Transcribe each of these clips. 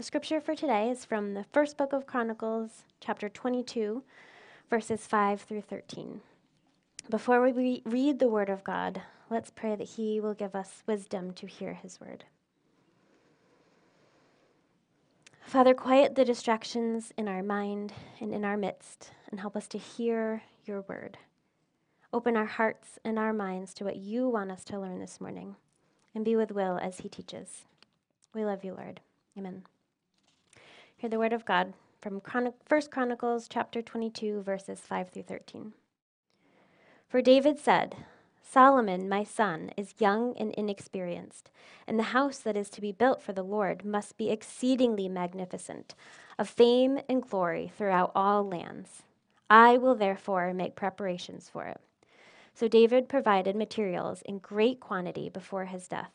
The scripture for today is from the first book of Chronicles, chapter 22, verses 5 through 13. Before we read the word of God, let's pray that he will give us wisdom to hear his word. Father, quiet the distractions in our mind and in our midst, and help us to hear your word. Open our hearts and our minds to what you want us to learn this morning, and be with Will as he teaches. We love you, Lord. Amen. Hear the word of God from 1 Chronicles chapter 22, verses 5 through 13. For David said, Solomon, my son, is young and inexperienced, and the house that is to be built for the Lord must be exceedingly magnificent, of fame and glory throughout all lands. I will therefore make preparations for it. So David provided materials in great quantity before his death.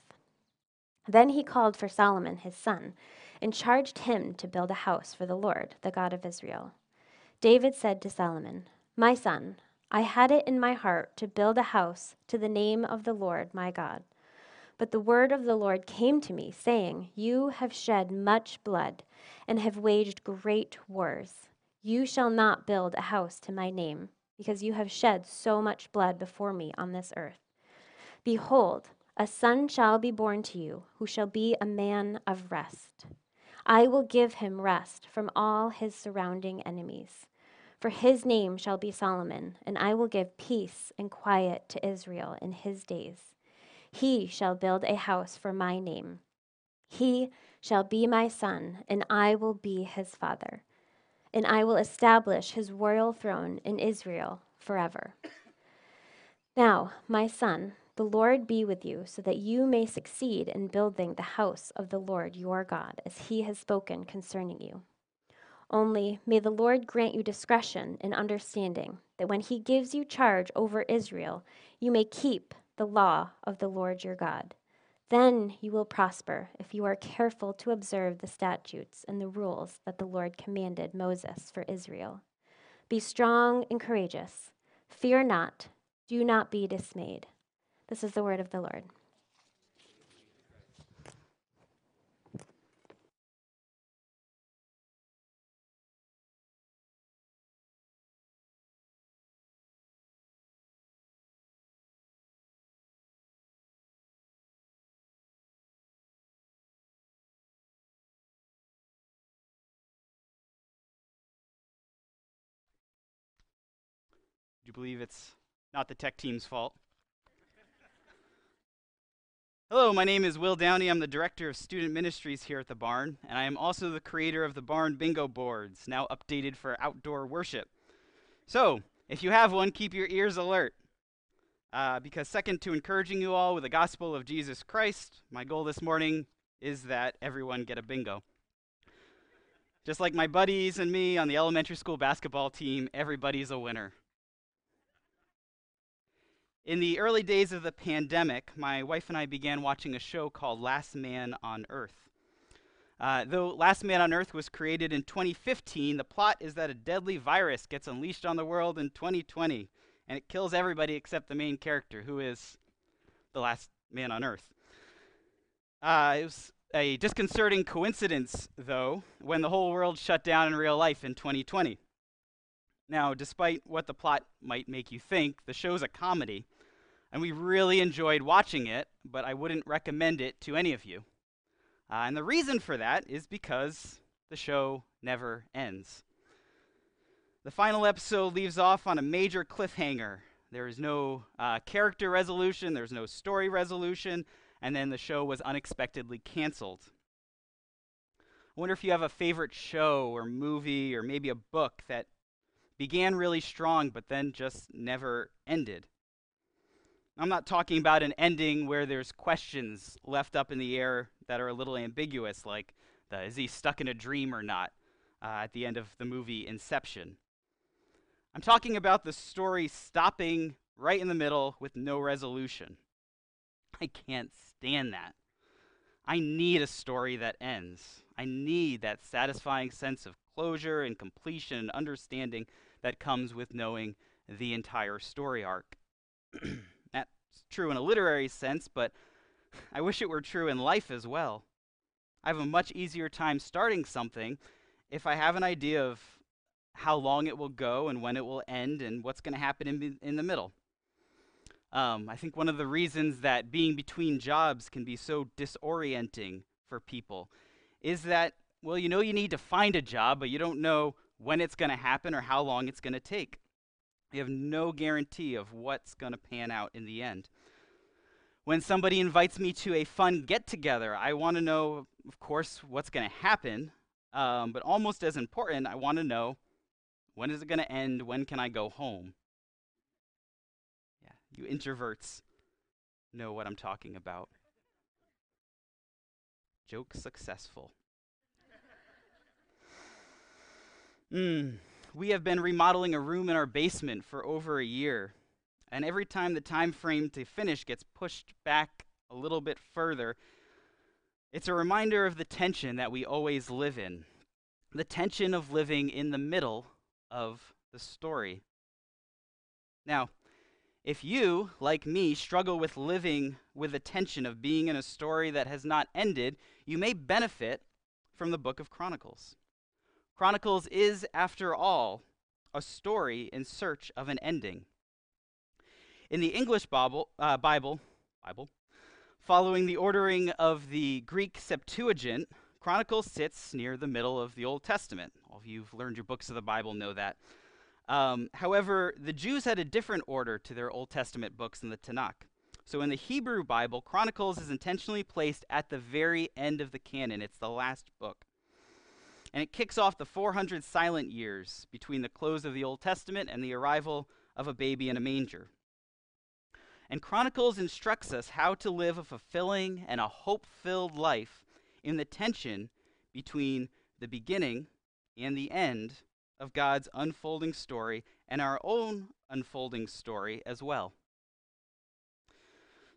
Then he called for Solomon, his son, and charged him to build a house for the Lord, the God of Israel. David said to Solomon, My son, I had it in my heart to build a house to the name of the Lord, my God. But the word of the Lord came to me, saying, You have shed much blood and have waged great wars. You shall not build a house to my name, because you have shed so much blood before me on this earth. Behold, a son shall be born to you, who shall be a man of rest. I will give him rest from all his surrounding enemies. For his name shall be Solomon, and I will give peace and quiet to Israel in his days. He shall build a house for my name. He shall be my son, and I will be his father. And I will establish his royal throne in Israel forever. Now, my son, the Lord be with you, so that you may succeed in building the house of the Lord your God, as he has spoken concerning you. Only may the Lord grant you discretion and understanding, that when he gives you charge over Israel, you may keep the law of the Lord your God. Then you will prosper if you are careful to observe the statutes and the rules that the Lord commanded Moses for Israel. Be strong and courageous. Fear not. Do not be dismayed. This is the word of the Lord. Do you believe it's not the tech team's fault? Hello, my name is Will Downey. I'm the Director of Student Ministries here at The Barn, and I am also the creator of The Barn Bingo Boards, now updated for outdoor worship. So, if you have one, keep your ears alert, because second to encouraging you all with the gospel of Jesus Christ, my goal this morning is that everyone get a bingo. Just like my buddies and me on the elementary school basketball team, everybody's a winner. In the early days of the pandemic, my wife and I began watching a show called Last Man on Earth. Though Last Man on Earth was created in 2015, the plot is that a deadly virus gets unleashed on the world in 2020, and it kills everybody except the main character, who is the last man on Earth. It was a disconcerting coincidence, though, when the whole world shut down in real life in 2020. Now, despite what the plot might make you think, the show's a comedy, and we really enjoyed watching it, but I wouldn't recommend it to any of you. And the reason for that is because the show never ends. The final episode leaves off on a major cliffhanger. There is no character resolution, there's no story resolution, and then the show was unexpectedly canceled. I wonder if you have a favorite show or movie or maybe a book that began really strong but then just never ended. I'm not talking about an ending where there's questions left up in the air that are a little ambiguous, like, is he stuck in a dream or not, at the end of the movie Inception. I'm talking about the story stopping right in the middle with no resolution. I can't stand that. I need a story that ends. I need that satisfying sense of closure and completion and understanding that comes with knowing the entire story arc. That's true in a literary sense, but I wish it were true in life as well. I have a much easier time starting something if I have an idea of how long it will go and when it will end and what's going to happen in the middle. I think one of the reasons that being between jobs can be so disorienting for people is that, well, you know you need to find a job, but you don't know when it's going to happen or how long it's going to take. You have no guarantee of what's going to pan out in the end. When somebody invites me to a fun get-together, I want to know, of course, what's going to happen, but almost as important, I want to know, when is it going to end? When can I go home? Yeah, you introverts know what I'm talking about. Joke successful. We have been remodeling a room in our basement for over a year, and every time the time frame to finish gets pushed back a little bit further, it's a reminder of the tension that we always live in, the tension of living in the middle of the story. Now, if you, like me, struggle with living with the tension of being in a story that has not ended, you may benefit from the book of Chronicles. Chronicles is, after all, a story in search of an ending. In the English Bible, following the ordering of the Greek Septuagint, Chronicles sits near the middle of the Old Testament. All of you who've learned your books of the Bible know that. However, the Jews had a different order to their Old Testament books in the Tanakh. So in the Hebrew Bible, Chronicles is intentionally placed at the very end of the canon. It's the last book. And it kicks off the 400 silent years between the close of the Old Testament and the arrival of a baby in a manger. And Chronicles instructs us how to live a fulfilling and a hope-filled life in the tension between the beginning and the end of God's unfolding story and our own unfolding story as well.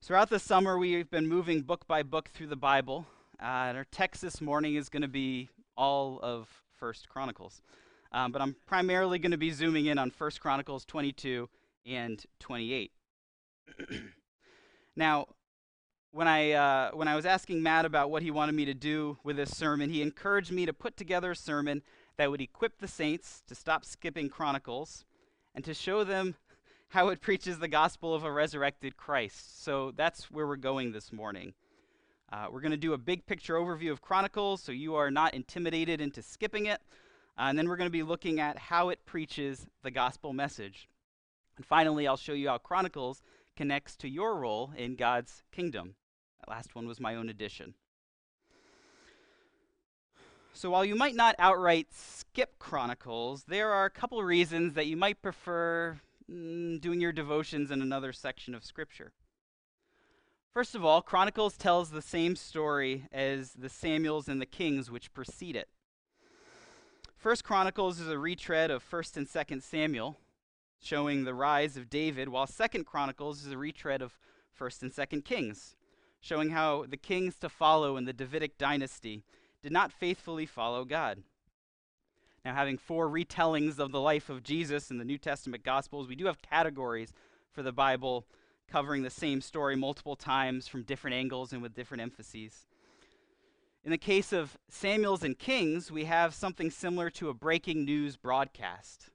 Throughout the summer, we've been moving book by book through the Bible, and our text this morning is going to be all of 1 Chronicles. But I'm primarily going to be zooming in on 1 Chronicles 22 and 28. Now, when I was asking Matt about what he wanted me to do with this sermon, he encouraged me to put together a sermon that would equip the saints to stop skipping Chronicles and to show them how it preaches the gospel of a resurrected Christ. So that's where we're going this morning. We're going to do a big picture overview of Chronicles so you are not intimidated into skipping it. And then we're going to be looking at how it preaches the gospel message. And finally, I'll show you how Chronicles connects to your role in God's kingdom. That last one was my own addition. So while you might not outright skip Chronicles, there are a couple reasons that you might prefer doing your devotions in another section of Scripture. First of all, Chronicles tells the same story as the Samuels and the Kings which precede it. 1 Chronicles is a retread of 1 and 2 Samuel, showing the rise of David, while 2 Chronicles is a retread of 1 and 2 Kings, showing how the kings to follow in the Davidic dynasty did not faithfully follow God. Now, having four retellings of the life of Jesus in the New Testament Gospels, we do have categories for the Bible covering the same story multiple times from different angles and with different emphases. In the case of Samuels and Kings, we have something similar to a breaking news broadcast.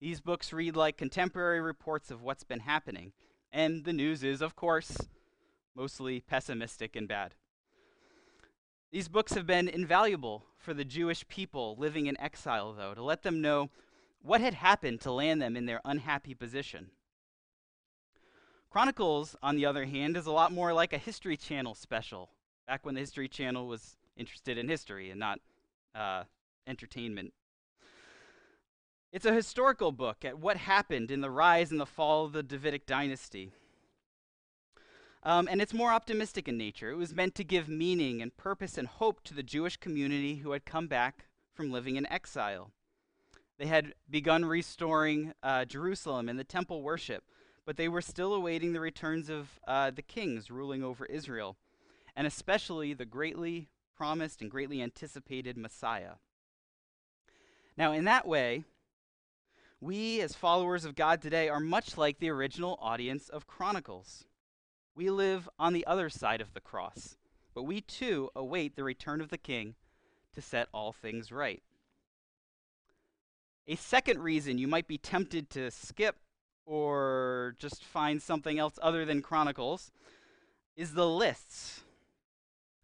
These books read like contemporary reports of what's been happening, and the news is, of course, mostly pessimistic and bad. These books have been invaluable for the Jewish people living in exile, though, to let them know what had happened to land them in their unhappy position. Chronicles, on the other hand, is a lot more like a History Channel special, back when the History Channel was interested in history and not entertainment. It's a historical book at what happened in the rise and the fall of the Davidic dynasty. And it's more optimistic in nature. It was meant to give meaning and purpose and hope to the Jewish community who had come back from living in exile. They had begun restoring Jerusalem and the temple worship, but they were still awaiting the returns of the kings ruling over Israel, and especially the greatly promised and greatly anticipated Messiah. Now, in that way, we as followers of God today are much like the original audience of Chronicles. We live on the other side of the cross, but we too await the return of the King to set all things right. A second reason you might be tempted to skip or just find something else other than Chronicles is the lists.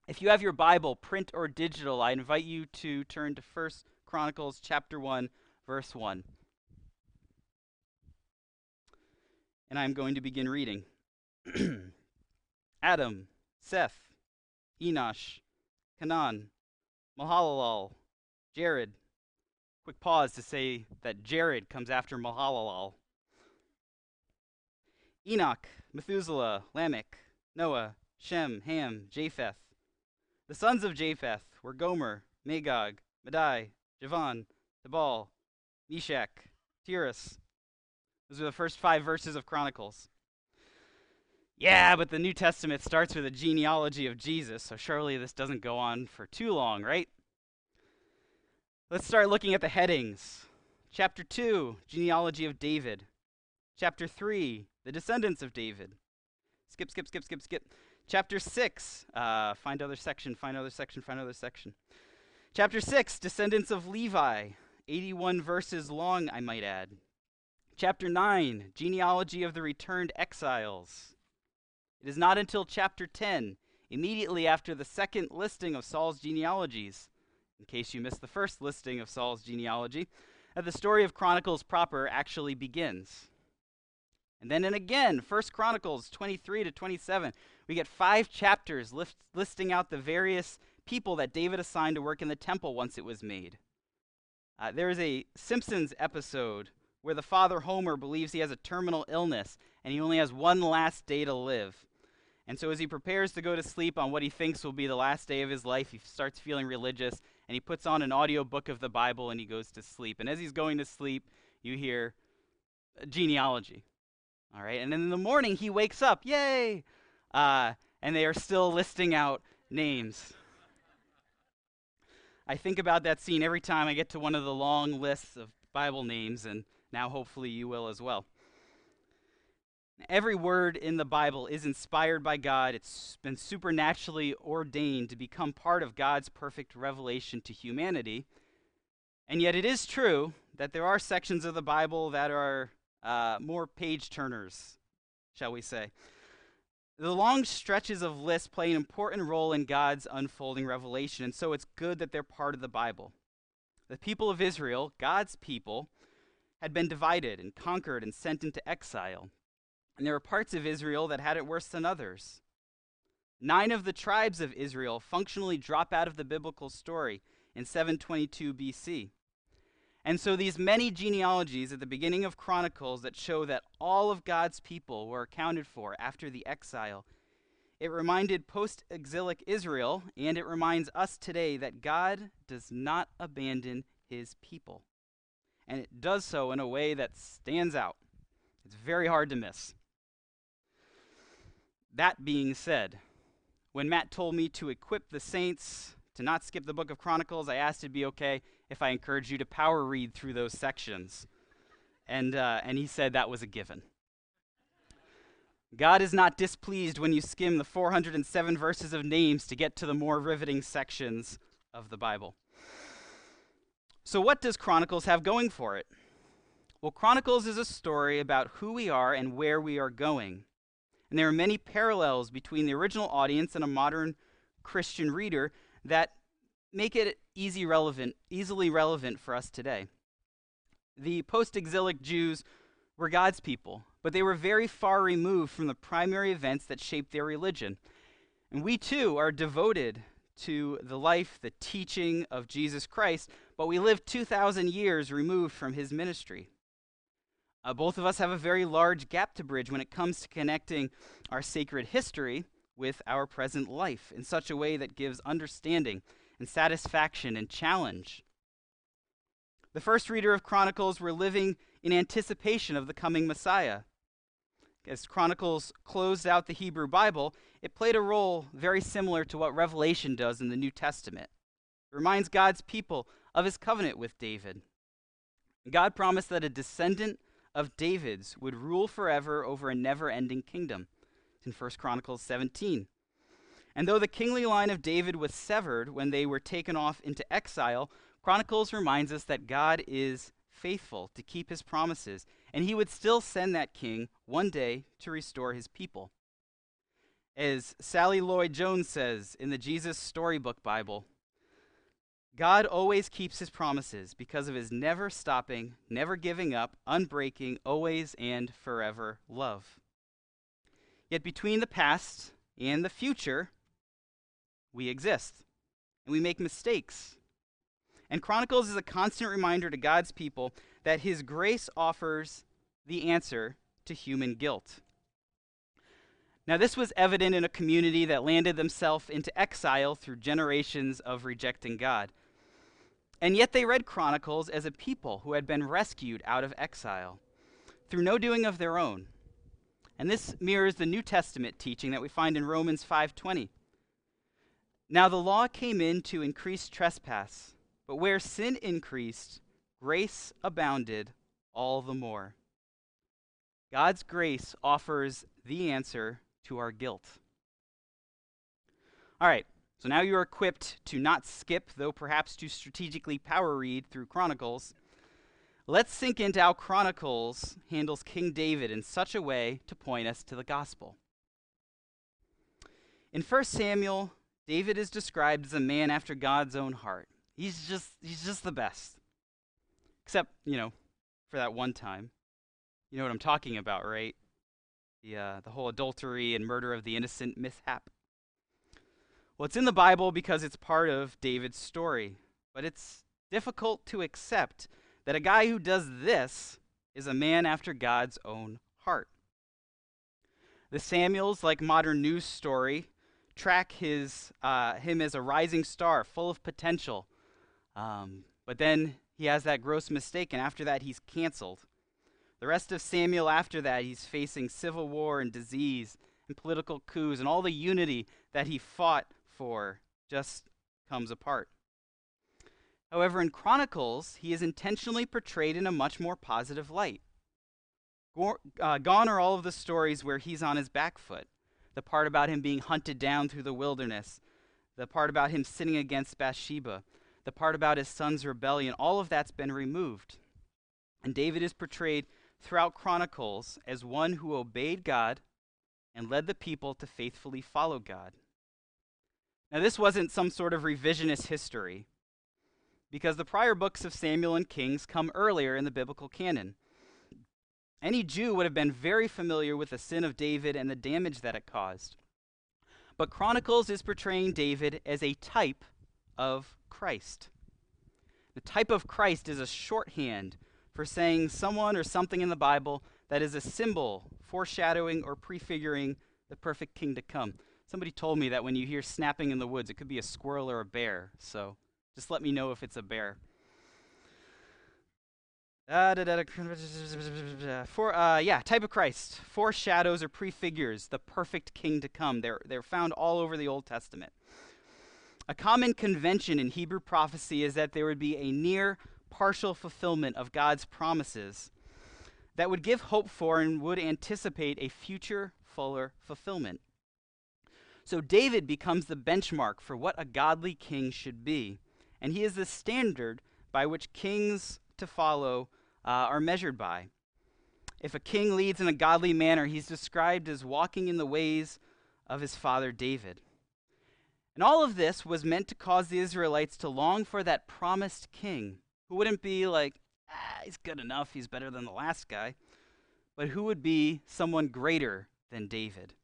If you have your Bible, print or digital, I invite you to turn to 1 Chronicles chapter 1, verse 1. And I'm going to begin reading. Adam, Seth, Enosh, Canaan, Mahalalel, Jared. Quick pause to say that Jared comes after Mahalalel. Enoch, Methuselah, Lamech, Noah, Shem, Ham, Japheth. The sons of Japheth were Gomer, Magog, Madai, Javan, Tabal, Meshach, Tiras. Those are the first 5 verses of Chronicles. Yeah, but the New Testament starts with a genealogy of Jesus, so surely this doesn't go on for too long, right? Let's start looking at the headings. Chapter 2, genealogy of David. Chapter 3, the descendants of David. Skip. Chapter 6, find other section. Chapter 6, descendants of Levi, 81 verses long, I might add. Chapter 9, genealogy of the returned exiles. It is not until chapter 10, immediately after the second listing of Saul's genealogies, in case you missed the first listing of Saul's genealogy, that the story of Chronicles proper actually begins. And then again, 1 Chronicles 23 to 27, we get 5 chapters listing out the various people that David assigned to work in the temple once it was made. There is a Simpsons episode where the father Homer believes he has a terminal illness and he only has one last day to live. And so as he prepares to go to sleep on what he thinks will be the last day of his life, he starts feeling religious and he puts on an audiobook of the Bible and he goes to sleep. And as he's going to sleep, you hear a genealogy. All right, and then in the morning he wakes up, yay! And they are still listing out names. I think about that scene every time I get to one of the long lists of Bible names, and now hopefully you will as well. Every word in the Bible is inspired by God. It's been supernaturally ordained to become part of God's perfect revelation to humanity. And yet it is true that there are sections of the Bible that are more page-turners, shall we say. The long stretches of lists play an important role in God's unfolding revelation, and so it's good that they're part of the Bible. The people of Israel, God's people, had been divided and conquered and sent into exile. And there were parts of Israel that had it worse than others. 9 of the tribes of Israel functionally drop out of the biblical story in 722 BC. And so these many genealogies at the beginning of Chronicles that show that all of God's people were accounted for after the exile, it reminded post-exilic Israel, and it reminds us today that God does not abandon his people. And it does so in a way that stands out. It's very hard to miss. That being said, when Matt told me to equip the saints to not skip the book of Chronicles, I asked it'd be okay if I encourage you to power read through those sections. And he said that was a given. God is not displeased when you skim the 407 verses of names to get to the more riveting sections of the Bible. So what does Chronicles have going for it? Well, Chronicles is a story about who we are and where we are going. And there are many parallels between the original audience and a modern Christian reader that make it easily relevant for us today. The post-exilic Jews were God's people, but they were very far removed from the primary events that shaped their religion. And we too are devoted to the life, the teaching of Jesus Christ, but we live 2,000 years removed from his ministry. Both of us have a very large gap to bridge when it comes to connecting our sacred history with our present life in such a way that gives understanding and satisfaction and challenge. The first reader of Chronicles were living in anticipation of the coming Messiah. As Chronicles closed out the Hebrew Bible, it played a role very similar to what Revelation does in the New Testament. It reminds God's people of his covenant with David. God promised that a descendant of David's would rule forever over a never-ending kingdom. It's in 1 Chronicles 17. And though the kingly line of David was severed when they were taken off into exile, Chronicles reminds us that God is faithful to keep his promises, and he would still send that king one day to restore his people. As Sally Lloyd-Jones says in the Jesus Storybook Bible, God always keeps his promises because of his never stopping, never giving up, unbreaking, always and forever love. Yet between the past and the future, we exist, and we make mistakes. And Chronicles is a constant reminder to God's people that his grace offers the answer to human guilt. Now, this was evident in a community that landed themselves into exile through generations of rejecting God. And yet they read Chronicles as a people who had been rescued out of exile through no doing of their own. And this mirrors the New Testament teaching that we find in Romans 5:20. Now the law came in to increase trespass, but where sin increased, grace abounded all the more. God's grace offers the answer to our guilt. All right, so now you're equipped to not skip, though perhaps to strategically power read through Chronicles. Let's sink into how Chronicles handles King David in such a way to point us to the gospel. In 1 Samuel, David is described as a man after God's own heart. He's just the best. Except, for that one time. You know what I'm talking about, right? The whole adultery and murder of the innocent mishap. Well, it's in the Bible because it's part of David's story, but it's difficult to accept that a guy who does this is a man after God's own heart. The Samuels, like modern news story, track him as a rising star, full of potential. But then he has that gross mistake, and after that he's canceled. The rest of Samuel after that, he's facing civil war and disease and political coups, and all the unity that he fought for just comes apart. However, in Chronicles, he is intentionally portrayed in a much more positive light. Gone are all of the stories where he's on his back foot. The part about him being hunted down through the wilderness. The part about him sinning against Bathsheba. The part about his son's rebellion. All of that's been removed. And David is portrayed throughout Chronicles as one who obeyed God and led the people to faithfully follow God. Now, this wasn't some sort of revisionist history, because the prior books of Samuel and Kings come earlier in the biblical canon. Any Jew would have been very familiar with the sin of David and the damage that it caused. But Chronicles is portraying David as a type of Christ. The type of Christ is a shorthand for saying someone or something in the Bible that is a symbol foreshadowing or prefiguring the perfect king to come. Somebody told me that when you hear snapping in the woods, it could be a squirrel or a bear, so just let me know if it's a bear. Type of Christ foreshadows or prefigures the perfect king to come. They're found all over the Old Testament. A common convention in Hebrew prophecy is that there would be a near partial fulfillment of God's promises that would give hope for and would anticipate a future fuller fulfillment. So David becomes the benchmark for what a godly king should be. And he is the standard by which kings to follow are measured by. If a king leads in a godly manner, he's described as walking in the ways of his father David. And all of this was meant to cause the Israelites to long for that promised king, who wouldn't be like, he's good enough, he's better than the last guy, but who would be someone greater than David,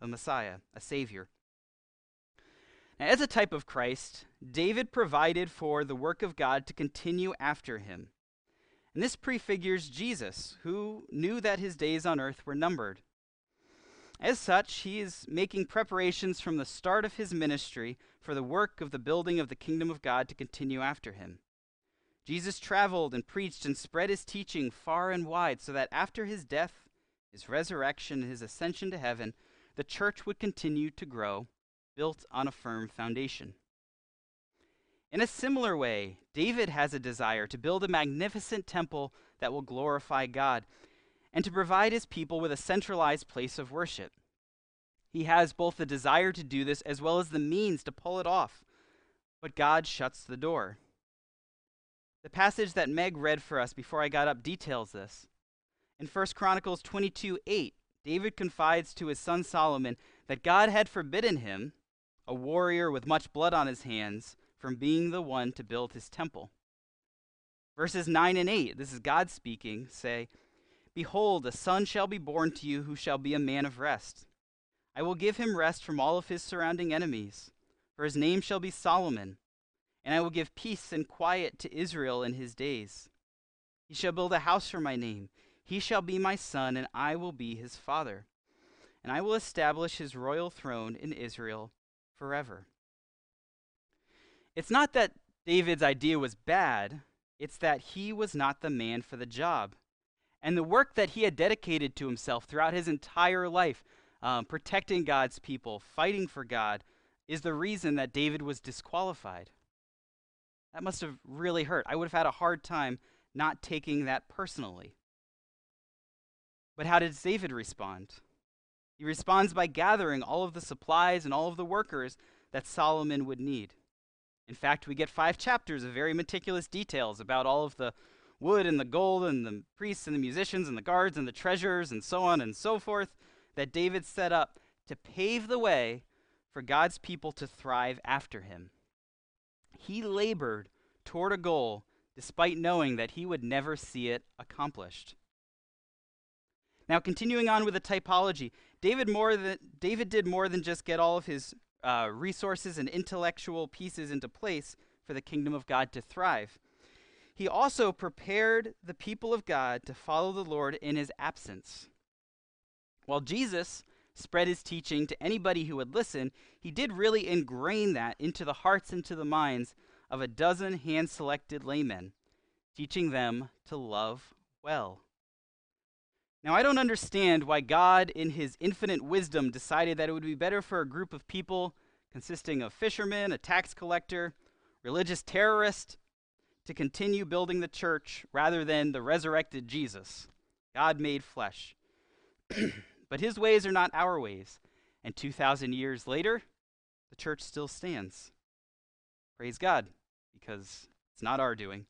a Messiah, a Savior. Now, as a type of Christ, David provided for the work of God to continue after him. And this prefigures Jesus, who knew that his days on earth were numbered. As such, he is making preparations from the start of his ministry for the work of the building of the kingdom of God to continue after him. Jesus traveled and preached and spread his teaching far and wide so that after his death, his resurrection, and his ascension to heaven, the church would continue to grow, built on a firm foundation. In a similar way, David has a desire to build a magnificent temple that will glorify God and to provide his people with a centralized place of worship. He has both the desire to do this as well as the means to pull it off. But God shuts the door. The passage that Meg read for us before I got up details this. In 1 Chronicles 22:8, David confides to his son Solomon that God had forbidden him, a warrior with much blood on his hands, from being the one to build his temple. Verses 9 and 8, this is God speaking, say, "Behold, a son shall be born to you who shall be a man of rest. I will give him rest from all of his surrounding enemies, for his name shall be Solomon, and I will give peace and quiet to Israel in his days. He shall build a house for my name. He shall be my son, and I will be his father. And I will establish his royal throne in Israel forever." It's not that David's idea was bad, it's that he was not the man for the job. And the work that he had dedicated to himself throughout his entire life, protecting God's people, fighting for God, is the reason that David was disqualified. That must have really hurt. I would have had a hard time not taking that personally. But how did David respond? He responds by gathering all of the supplies and all of the workers that Solomon would need. In fact, we get 5 chapters of very meticulous details about all of the wood and the gold and the priests and the musicians and the guards and the treasurers and so on and so forth that David set up to pave the way for God's people to thrive after him. He labored toward a goal despite knowing that he would never see it accomplished. Now, continuing on with the typology, David did more than just get all of his resources and intellectual pieces into place for the kingdom of God to thrive. He also prepared the people of God to follow the Lord in his absence. While Jesus spread his teaching to anybody who would listen, he did really ingrain that into the hearts and to the minds of a dozen hand-selected laymen, teaching them to love well. Now, I don't understand why God, in his infinite wisdom, decided that it would be better for a group of people consisting of fishermen, a tax collector, religious terrorists, to continue building the church rather than the resurrected Jesus, God made flesh. But his ways are not our ways, and 2,000 years later, the church still stands. Praise God, because it's not our doing.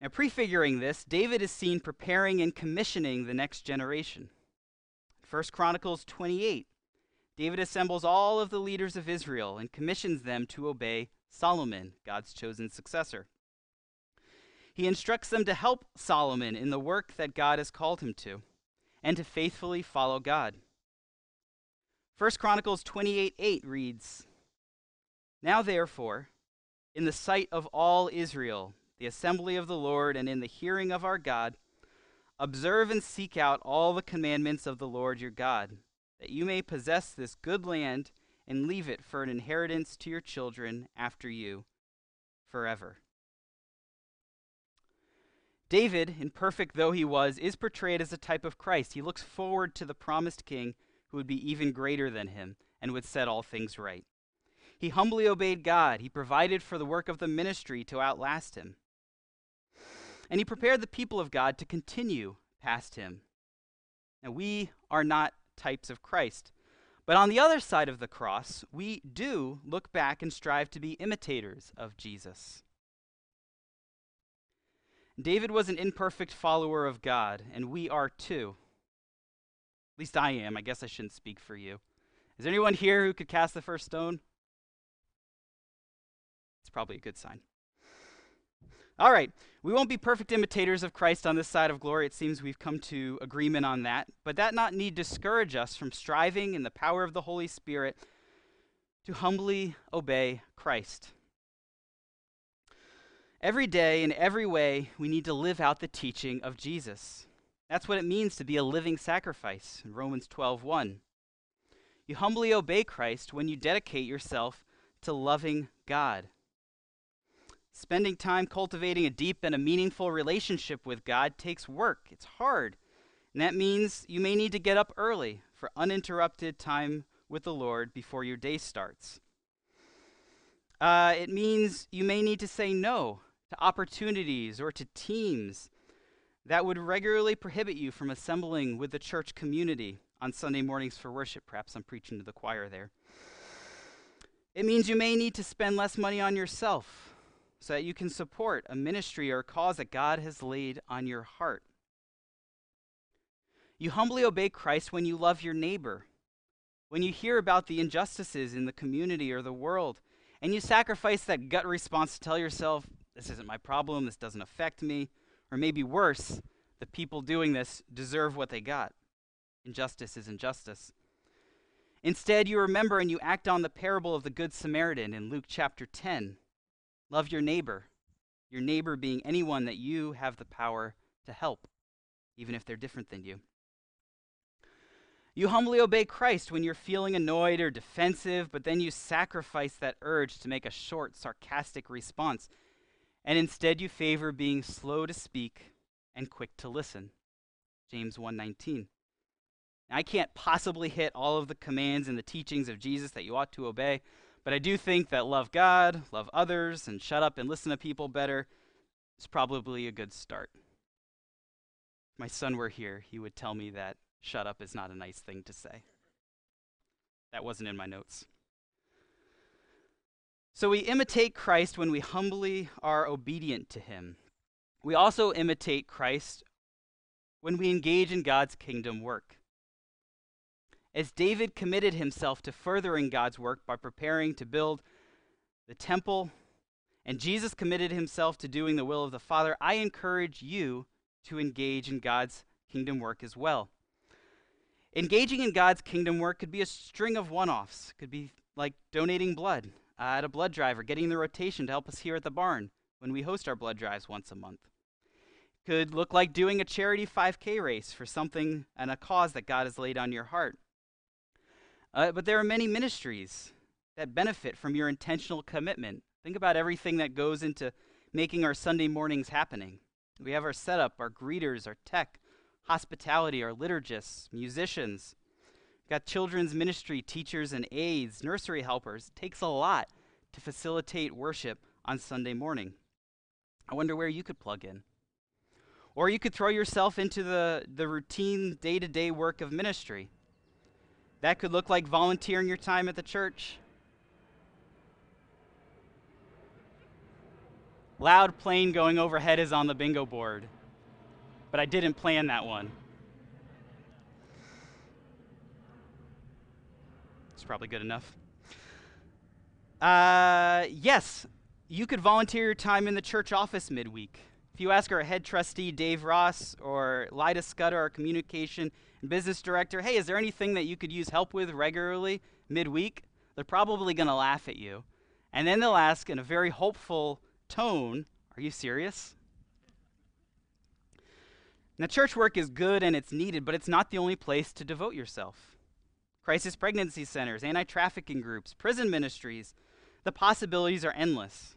Now, prefiguring this, David is seen preparing and commissioning the next generation. 1 Chronicles 28, David assembles all of the leaders of Israel and commissions them to obey Solomon, God's chosen successor. He instructs them to help Solomon in the work that God has called him to and to faithfully follow God. 1 Chronicles 28:8 reads, "Now therefore, in the sight of all Israel, the assembly of the Lord, and in the hearing of our God, observe and seek out all the commandments of the Lord your God, that you may possess this good land and leave it for an inheritance to your children after you forever." David, imperfect though he was, is portrayed as a type of Christ. He looks forward to the promised king who would be even greater than him and would set all things right. He humbly obeyed God. He provided for the work of the ministry to outlast him. And he prepared the people of God to continue past him. Now, we are not types of Christ, but on the other side of the cross, we do look back and strive to be imitators of Jesus. David was an imperfect follower of God, and we are too. At least I am. I guess I shouldn't speak for you. Is there anyone here who could cast the first stone? It's probably a good sign. All right, we won't be perfect imitators of Christ on this side of glory. It seems we've come to agreement on that, but that not need discourage us from striving in the power of the Holy Spirit to humbly obey Christ. Every day, in every way, we need to live out the teaching of Jesus. That's what it means to be a living sacrifice in Romans 12:1. You humbly obey Christ when you dedicate yourself to loving God. Spending time cultivating a deep and a meaningful relationship with God takes work. It's hard. And that means you may need to get up early for uninterrupted time with the Lord before your day starts. It means you may need to say no to opportunities or to teams that would regularly prohibit you from assembling with the church community on Sunday mornings for worship. Perhaps I'm preaching to the choir there. It means you may need to spend less money on yourself so that you can support a ministry or a cause that God has laid on your heart. You humbly obey Christ when you love your neighbor, when you hear about the injustices in the community or the world, and you sacrifice that gut response to tell yourself, this isn't my problem, this doesn't affect me, or maybe worse, the people doing this deserve what they got. Injustice is injustice. Instead, you remember and you act on the parable of the Good Samaritan in Luke chapter 10. Love your neighbor being anyone that you have the power to help, even if they're different than you. You humbly obey Christ when you're feeling annoyed or defensive, but then you sacrifice that urge to make a short, sarcastic response, and instead you favor being slow to speak and quick to listen. James 1:19. I can't possibly hit all of the commands and the teachings of Jesus that you ought to obey, but I do think that love God, love others, and shut up and listen to people better is probably a good start. If my son were here, he would tell me that shut up is not a nice thing to say. That wasn't in my notes. So we imitate Christ when we humbly are obedient to him. We also imitate Christ when we engage in God's kingdom work. As David committed himself to furthering God's work by preparing to build the temple, and Jesus committed himself to doing the will of the Father, I encourage you to engage in God's kingdom work as well. Engaging in God's kingdom work could be a string of one-offs. It could be like donating blood at a blood drive or getting the rotation to help us here at the barn when we host our blood drives once a month. It could look like doing a charity 5K race for something and a cause that God has laid on your heart. But there are many ministries that benefit from your intentional commitment. Think about everything that goes into making our Sunday mornings happening. We have our setup, our greeters, our tech, hospitality, our liturgists, musicians. We've got children's ministry, teachers and aides, nursery helpers. It takes a lot to facilitate worship on Sunday morning. I wonder where you could plug in. Or you could throw yourself into the routine day-to-day work of ministry. That could look like volunteering your time at the church. Loud plane going overhead is on the bingo board, but I didn't plan that one. It's probably good enough. Yes, you could volunteer your time in the church office midweek. If you ask our head trustee, Dave Ross, or Lyda Scudder, our communication and business director, hey, is there anything that you could use help with regularly midweek? They're probably going to laugh at you. And then they'll ask in a very hopeful tone, are you serious? Now, church work is good and it's needed, but it's not the only place to devote yourself. Crisis pregnancy centers, anti-trafficking groups, prison ministries, the possibilities are endless.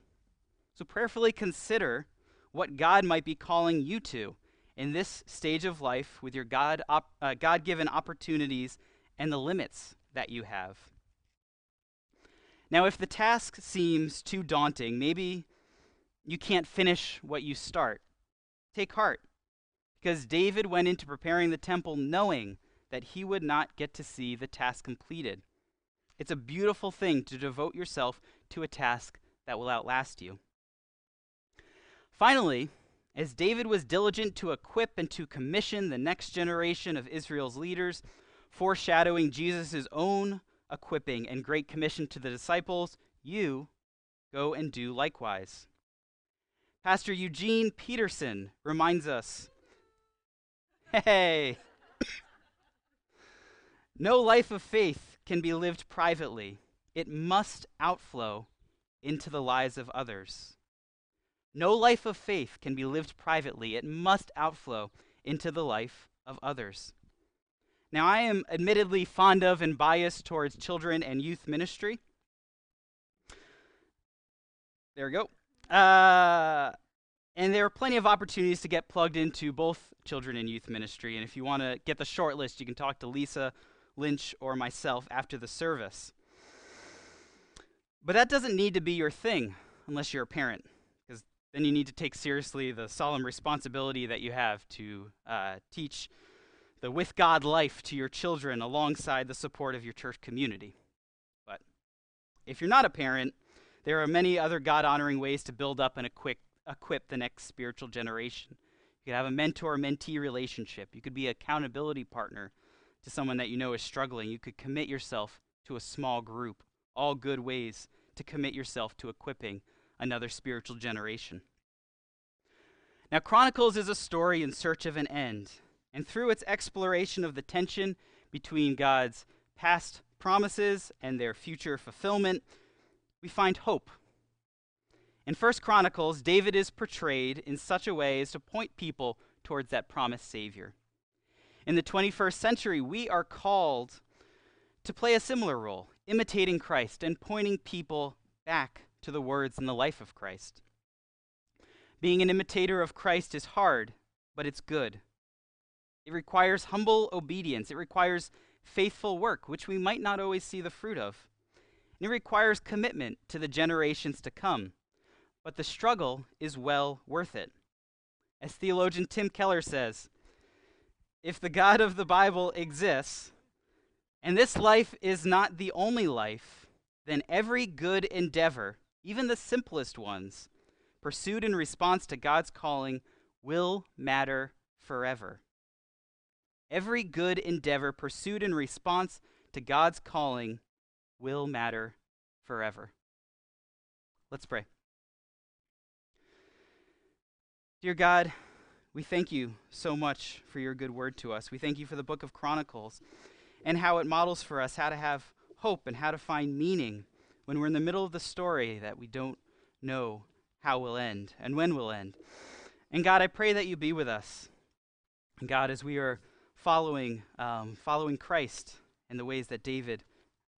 So prayerfully consider what God might be calling you to in this stage of life with your God-given opportunities and the limits that you have. Now, if the task seems too daunting, maybe you can't finish what you start. Take heart, because David went into preparing the temple knowing that he would not get to see the task completed. It's a beautiful thing to devote yourself to a task that will outlast you. Finally, as David was diligent to equip and to commission the next generation of Israel's leaders, foreshadowing Jesus' own equipping and great commission to the disciples, you go and do likewise. Pastor Eugene Peterson reminds us, hey, no life of faith can be lived privately. It must outflow into the lives of others. No life of faith can be lived privately. It must outflow into the life of others. Now, I am admittedly fond of and biased towards children and youth ministry. There we go. And there are plenty of opportunities to get plugged into both children and youth ministry. And if you want to get the short list, you can talk to Lisa Lynch or myself after the service. But that doesn't need to be your thing unless you're a parent. Then you need to take seriously the solemn responsibility that you have to teach the with God life to your children alongside the support of your church community. But if you're not a parent, there are many other God-honoring ways to build up and equip the next spiritual generation. You could have a mentor-mentee relationship. You could be an accountability partner to someone that you know is struggling. You could commit yourself to a small group. All good ways to commit yourself to equipping another spiritual generation. Now, Chronicles is a story in search of an end, and through its exploration of the tension between God's past promises and their future fulfillment, we find hope. In 1 Chronicles, David is portrayed in such a way as to point people towards that promised Savior. In the 21st century, we are called to play a similar role, imitating Christ and pointing people back to the words and the life of Christ. Being an imitator of Christ is hard, but it's good. It requires humble obedience. It requires faithful work, which we might not always see the fruit of. And it requires commitment to the generations to come. But the struggle is well worth it. As theologian Tim Keller says, if the God of the Bible exists, and this life is not the only life, then every good endeavor, even the simplest ones, pursued in response to God's calling, will matter forever. Every good endeavor pursued in response to God's calling will matter forever. Let's pray. Dear God, we thank you so much for your good word to us. We thank you for the book of Chronicles and how it models for us how to have hope and how to find meaning when we're in the middle of the story that we don't know how will end and when will end. And God, I pray that you be with us. And God, as we are following Christ in the ways that David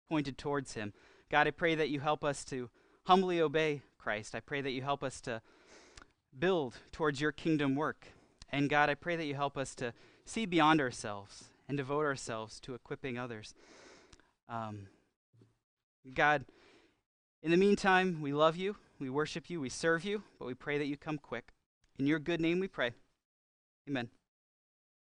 pointed towards him, God, I pray that you help us to humbly obey Christ. I pray that you help us to build towards your kingdom work. And God, I pray that you help us to see beyond ourselves and devote ourselves to equipping others. God, in the meantime, we love you, we worship you, we serve you, but we pray that you come quick. In your good name we pray. Amen.